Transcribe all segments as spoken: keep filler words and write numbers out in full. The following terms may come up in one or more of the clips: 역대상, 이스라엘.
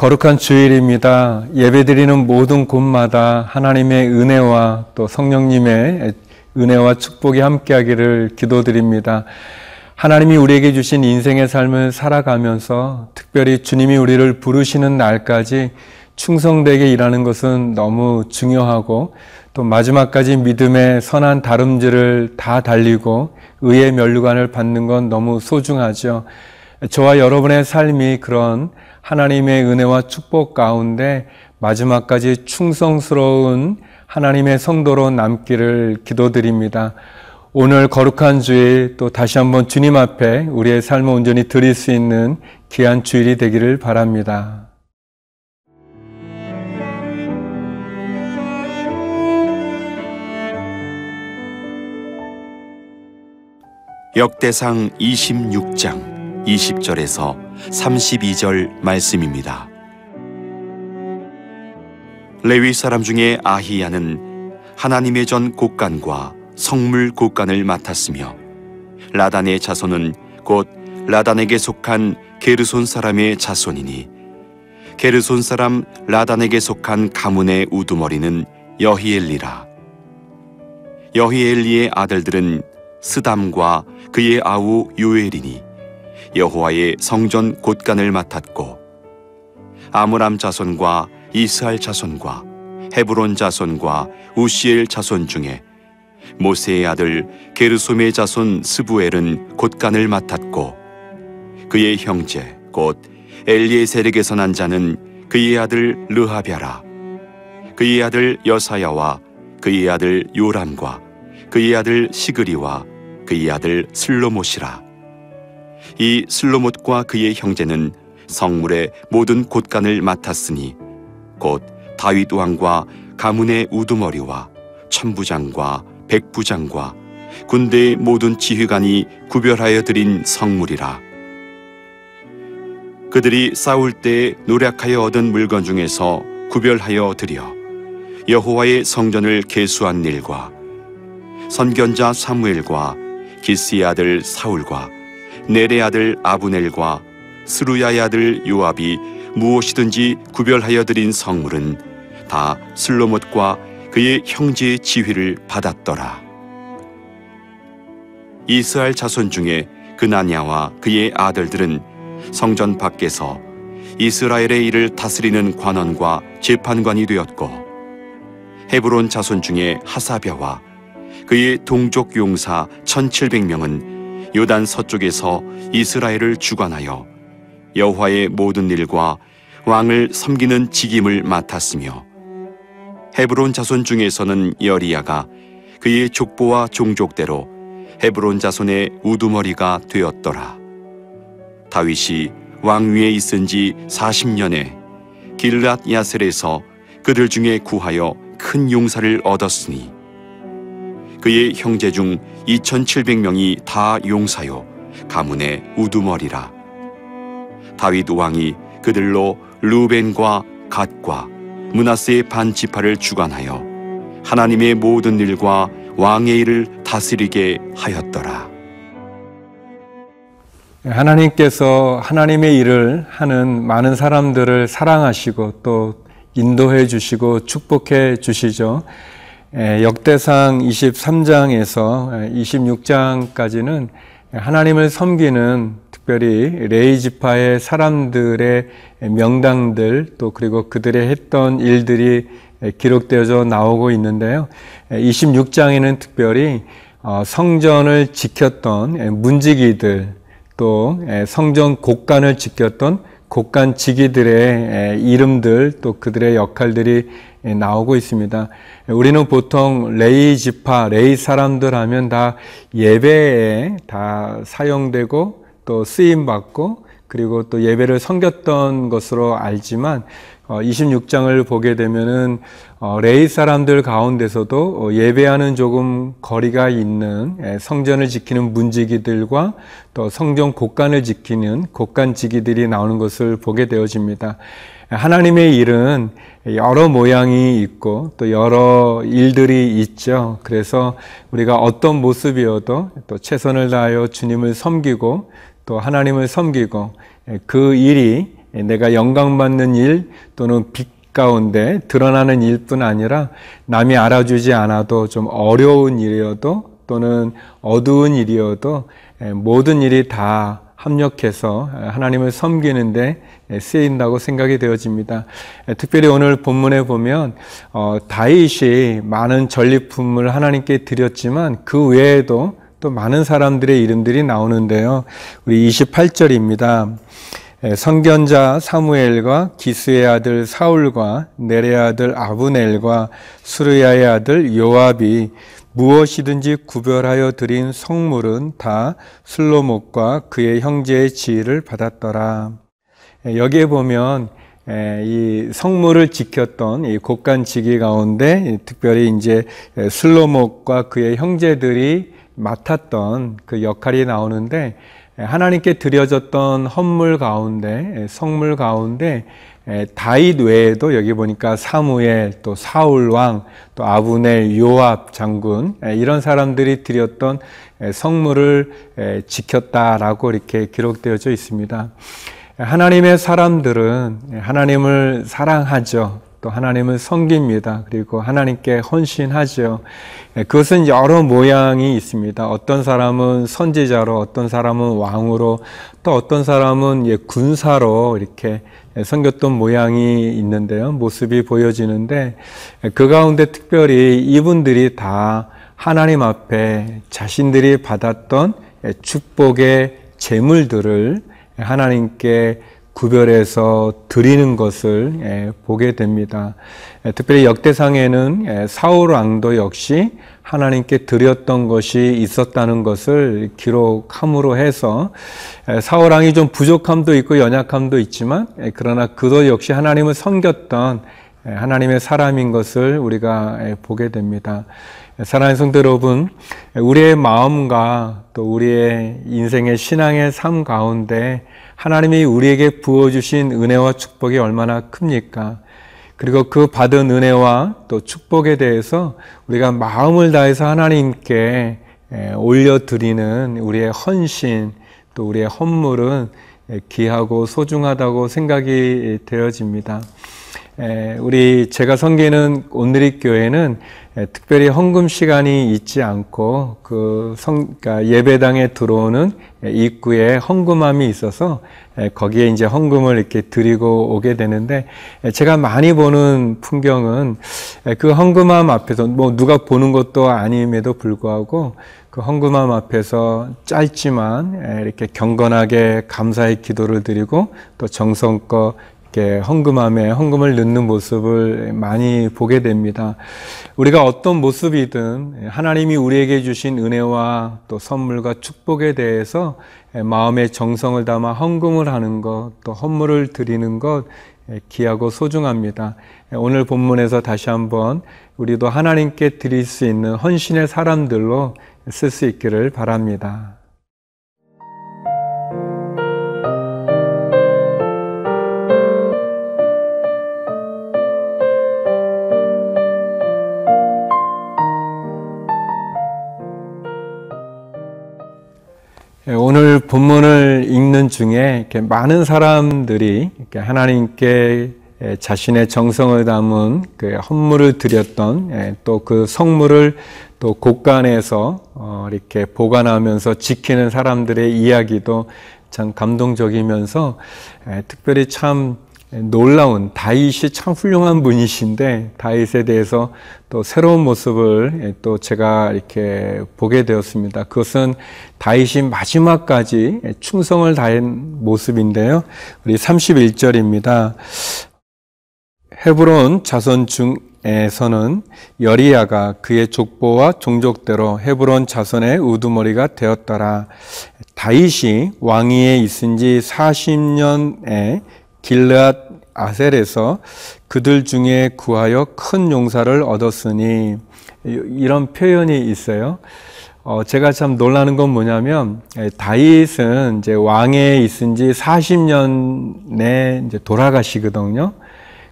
거룩한 주일입니다. 예배드리는 모든 곳마다 하나님의 은혜와 또 성령님의 은혜와 축복이 함께하기를 기도드립니다. 하나님이 우리에게 주신 인생의 삶을 살아가면서 특별히 주님이 우리를 부르시는 날까지 충성되게 일하는 것은 너무 중요하고 또 마지막까지 믿음의 선한 다름질을 다 달리고 의의 면류관을 받는 건 너무 소중하죠. 저와 여러분의 삶이 그런 하나님의 은혜와 축복 가운데 마지막까지 충성스러운 하나님의 성도로 남기를 기도드립니다. 오늘 거룩한 주일 또 다시 한번 주님 앞에 우리의 삶을 온전히 드릴 수 있는 귀한 주일이 되기를 바랍니다. 역대상 이십육 장 이십 절에서 삼십이 절 말씀입니다. 레위 사람 중에 아히야는 하나님의 전 곳간과 성물 곳간을 맡았으며 라단의 자손은 곧 라단에게 속한 게르손 사람의 자손이니 게르손 사람 라단에게 속한 가문의 우두머리는 여히엘리라. 여히엘리의 아들들은 스담과 그의 아우 요엘이니 여호와의 성전 곳간을 맡았고 아므람 자손과 이스할 자손과 헤브론 자손과 우시엘 자손 중에 모세의 아들 게르솜의 자손 스부엘은 곳간을 맡았고 그의 형제 곧 엘리에셀에게서 난 자는 그의 아들 르하랴라 그의 아들 여사야와 그의 아들 요람과 그의 아들 시그리와 그의 아들 슬로못이라. 이 슬로못과 그의 형제는 성물의 모든 곳간을 맡았으니 곧 다윗 왕과 가문의 우두머리와 천부장과 백부장과 군대의 모든 지휘관이 구별하여 드린 성물이라. 그들이 싸울 때에 노략하여 얻은 물건 중에서 구별하여 드려 여호와의 성전을 계수한 일과 선견자 사무엘과 기스의 아들 사울과 넬의 아들 아브넬과 스루야의 아들 요압이 무엇이든지 구별하여 드린 성물은 다 슬로못과 그의 형제의 지휘를 받았더라. 이스라엘 자손 중에 그나냐와 그의 아들들은 성전 밖에서 이스라엘의 일을 다스리는 관원과 재판관이 되었고 헤브론 자손 중에 하사벼와 그의 동족 용사 천칠백 명은 요단 서쪽에서 이스라엘을 주관하여 여호와의 모든 일과 왕을 섬기는 직임을 맡았으며 헤브론 자손 중에서는 여리야가 그의 족보와 종족대로 헤브론 자손의 우두머리가 되었더라. 다윗이 왕위에 있은 지 사십 년에 길랏 야셀에서 그들 중에 구하여 큰 용사를 얻었으니 그의 형제 중 이천칠백 명이 다 용사요 가문의 우두머리라. 다윗 왕이 그들로 루벤과 갓과 므낫세의 반 지파를 주관하여 하나님의 모든 일과 왕의 일을 다스리게 하였더라. 하나님께서 하나님의 일을 하는 많은 사람들을 사랑하시고 또 인도해 주시고 축복해 주시죠. 역대상 이십삼 장에서 이십육 장까지는 하나님을 섬기는 특별히 레위 지파의 사람들의 명단들 또 그리고 그들의 했던 일들이 기록되어져 나오고 있는데요. 이십육 장에는 특별히 성전을 지켰던 문지기들 또 성전 곳간을 지켰던 곳간 지기들의 이름들 또 그들의 역할들이 나오고 있습니다. 우리는 보통 레위 지파, 레위 사람들 하면 다 예배에 다 사용되고 또 쓰임받고 그리고 또 예배를 섬겼던 것으로 알지만 이십육 장을 보게 되면은 레위 사람들 가운데서도 예배하는 조금 거리가 있는 성전을 지키는 문지기들과 또 성전 곳간을 지키는 곳간지기들이 나오는 것을 보게 되어집니다. 하나님의 일은 여러 모양이 있고 또 여러 일들이 있죠. 그래서 우리가 어떤 모습이어도 또 최선을 다하여 주님을 섬기고 또 하나님을 섬기고 그 일이 내가 영광받는 일 또는 빛 가운데 드러나는 일뿐 아니라 남이 알아주지 않아도 좀 어려운 일이어도 또는 어두운 일이어도 모든 일이 다 합력해서 하나님을 섬기는데 쓰인다고 생각이 되어집니다. 특별히 오늘 본문에 보면 다윗이 많은 전리품을 하나님께 드렸지만 그 외에도 또 많은 사람들의 이름들이 나오는데요. 우리 이십팔 절입니다. 선견자 사무엘과 기스의 아들 사울과 넬의 아들 아브넬과 수르야의 아들 요압이 무엇이든지 구별하여 드린 성물은 다 슬로목과 그의 형제의 지위를 받았더라. 여기에 보면 이 성물을 지켰던 이 곳간지기 가운데 특별히 이제 슬로목과 그의 형제들이 맡았던 그 역할이 나오는데 하나님께 드려졌던 헌물 가운데 성물 가운데 다윗 외에도 여기 보니까 사무엘 또 사울 왕 또 아브넬 요압 장군 이런 사람들이 드렸던 성물을 지켰다라고 이렇게 기록되어져 있습니다. 하나님의 사람들은 하나님을 사랑하죠. 또 하나님을 섬깁니다. 그리고 하나님께 헌신하죠. 그것은 여러 모양이 있습니다. 어떤 사람은 선지자로, 어떤 사람은 왕으로, 또 어떤 사람은 군사로 이렇게 섬겼던 모양이 있는데요. 모습이 보여지는데 그 가운데 특별히 이분들이 다 하나님 앞에 자신들이 받았던 축복의 재물들을 하나님께 구별해서 드리는 것을 보게 됩니다. 특별히 역대상에는 사울 왕도 역시 하나님께 드렸던 것이 있었다는 것을 기록함으로 해서 사울 왕이 좀 부족함도 있고 연약함도 있지만 그러나 그도 역시 하나님을 섬겼던 하나님의 사람인 것을 우리가 보게 됩니다. 사랑하는 성도 여러분, 우리의 마음과 또 우리의 인생의 신앙의 삶 가운데 하나님이 우리에게 부어주신 은혜와 축복이 얼마나 큽니까? 그리고 그 받은 은혜와 또 축복에 대해서 우리가 마음을 다해서 하나님께 올려드리는 우리의 헌신, 또 우리의 헌물은 귀하고 소중하다고 생각이 되어집니다. 우리 제가 섬기는 온누리 교회는 특별히 헌금 시간이 있지 않고 그 성, 그러니까 예배당에 들어오는 입구에 헌금함이 있어서 거기에 이제 헌금을 이렇게 드리고 오게 되는데 제가 많이 보는 풍경은 그 헌금함 앞에서 뭐 누가 보는 것도 아님에도 불구하고 그 헌금함 앞에서 짧지만 이렇게 경건하게 감사의 기도를 드리고 또 정성껏 이렇게 헌금함에 헌금을 넣는 모습을 많이 보게 됩니다. 우리가 어떤 모습이든 하나님이 우리에게 주신 은혜와 또 선물과 축복에 대해서 마음의 정성을 담아 헌금을 하는 것, 또 헌물을 드리는 것 귀하고 소중합니다. 오늘 본문에서 다시 한번 우리도 하나님께 드릴 수 있는 헌신의 사람들로 쓸 수 있기를 바랍니다. 오늘 본문을 읽는 중에 이렇게 많은 사람들이 이렇게 하나님께 자신의 정성을 담은 그 헌물을 드렸던 또 그 성물을 또 곳간에서 이렇게 보관하면서 지키는 사람들의 이야기도 참 감동적이면서 특별히 참 놀라운 다윗이 참 훌륭한 분이신데 다윗에 대해서 또 새로운 모습을 또 제가 이렇게 보게 되었습니다. 그것은 다윗이 마지막까지 충성을 다한 모습인데요. 우리 삼십일 절입니다. 헤브론 자손 중 에서는 여리야가 그의 족보와 종족대로 헤브론 자손의 우두머리가 되었더라. 다윗이 왕위에 있은 지 사십 년에 길르앗 아셀에서 그들 중에 구하여 큰 용사를 얻었으니, 이런 표현이 있어요. 어, 제가 참 놀라는 건 뭐냐면, 다윗은 이제 왕에 있은 지 사십 년에 이제 돌아가시거든요.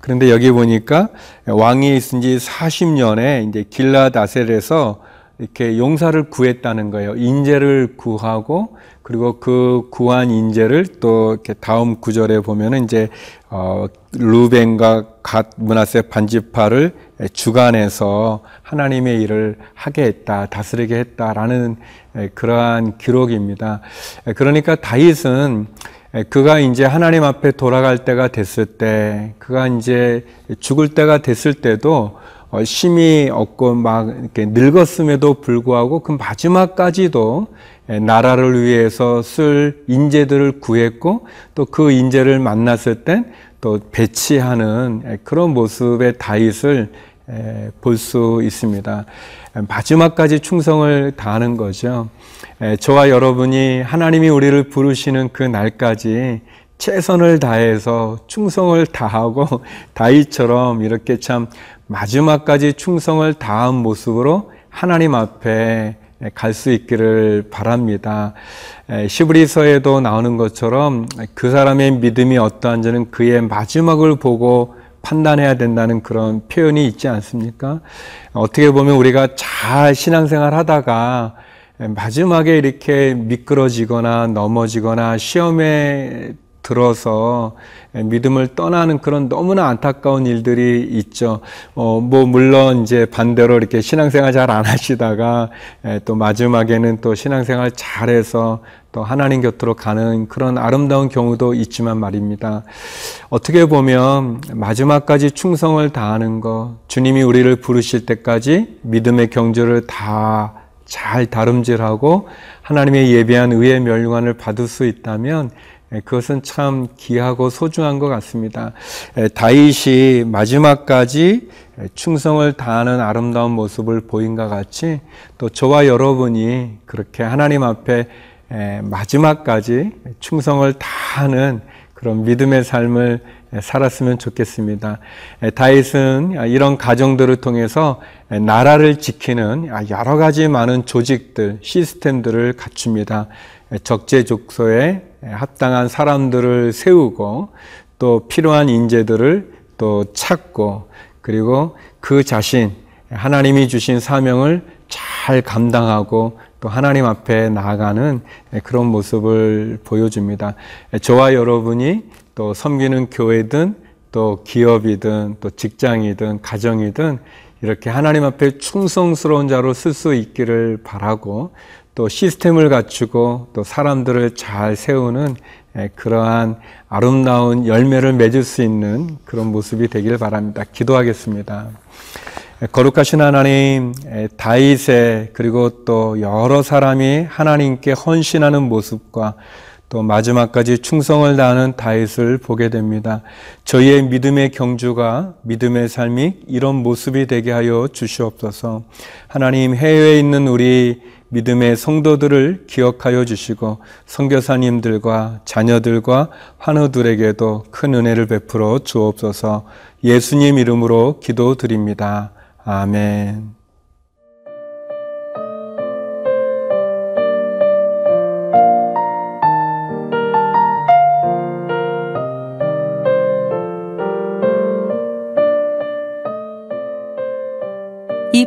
그런데 여기 보니까 왕이 있은 지 사십 년에 이제 길르앗 아셀에서 이렇게 용사를 구했다는 거예요. 인재를 구하고, 그리고 그 구한 인재를 또 이렇게 다음 구절에 보면은 이제, 어, 루벤과 갓 므낫세 반지파를 주관해서 하나님의 일을 하게 했다, 다스리게 했다라는 그러한 기록입니다. 그러니까 다윗은 그가 이제 하나님 앞에 돌아갈 때가 됐을 때, 그가 이제 죽을 때가 됐을 때도 힘이 없고 막 이렇게 늙었음에도 불구하고 그 마지막까지도 나라를 위해서 쓸 인재들을 구했고, 또 그 인재를 만났을 땐 또 배치하는 그런 모습의 다윗을 볼 수 있습니다. 마지막까지 충성을 다하는 거죠. 저와 여러분이 하나님이 우리를 부르시는 그 날까지 최선을 다해서 충성을 다하고, 다윗처럼 이렇게 참 마지막까지 충성을 다한 모습으로 하나님 앞에 갈 수 있기를 바랍니다. 시브리서에도 나오는 것처럼 그 사람의 믿음이 어떠한지는 그의 마지막을 보고 판단해야 된다는 그런 표현이 있지 않습니까? 어떻게 보면 우리가 잘 신앙생활 하다가 마지막에 이렇게 미끄러지거나 넘어지거나 시험에 들어서 믿음을 떠나는 그런 너무나 안타까운 일들이 있죠. 어, 뭐, 물론 이제 반대로 이렇게 신앙생활 잘 안 하시다가 에, 또 마지막에는 또 신앙생활 잘해서 또 하나님 곁으로 가는 그런 아름다운 경우도 있지만 말입니다. 어떻게 보면 마지막까지 충성을 다하는 것, 주님이 우리를 부르실 때까지 믿음의 경주를 다 잘 다름질하고 하나님의 예비한 의의 멸류관을 받을 수 있다면 그것은 참 귀하고 소중한 것 같습니다. 다윗이 마지막까지 충성을 다하는 아름다운 모습을 보인 것 같이, 또 저와 여러분이 그렇게 하나님 앞에 마지막까지 충성을 다하는 그런 믿음의 삶을 살았으면 좋겠습니다. 다윗은 이런 가정들을 통해서 나라를 지키는 여러 가지 많은 조직들, 시스템들을 갖춥니다. 적재적소에 합당한 사람들을 세우고, 또 필요한 인재들을 또 찾고, 그리고 그 자신 하나님이 주신 사명을 잘 감당하고 또 하나님 앞에 나아가는 그런 모습을 보여줍니다. 저와 여러분이 또 섬기는 교회든 또 기업이든 또 직장이든 가정이든 이렇게 하나님 앞에 충성스러운 자로 쓸 수 있기를 바라고, 또 시스템을 갖추고 또 사람들을 잘 세우는 그러한 아름다운 열매를 맺을 수 있는 그런 모습이 되길 바랍니다. 기도하겠습니다. 거룩하신 하나님, 다윗의 그리고 또 여러 사람이 하나님께 헌신하는 모습과 또 마지막까지 충성을 다하는 다윗을 보게 됩니다. 저희의 믿음의 경주가, 믿음의 삶이 이런 모습이 되게 하여 주시옵소서. 하나님, 해외에 있는 우리 믿음의 성도들을 기억하여 주시고, 선교사님들과 자녀들과 환우들에게도 큰 은혜를 베풀어 주옵소서. 예수님 이름으로 기도드립니다. 아멘. 이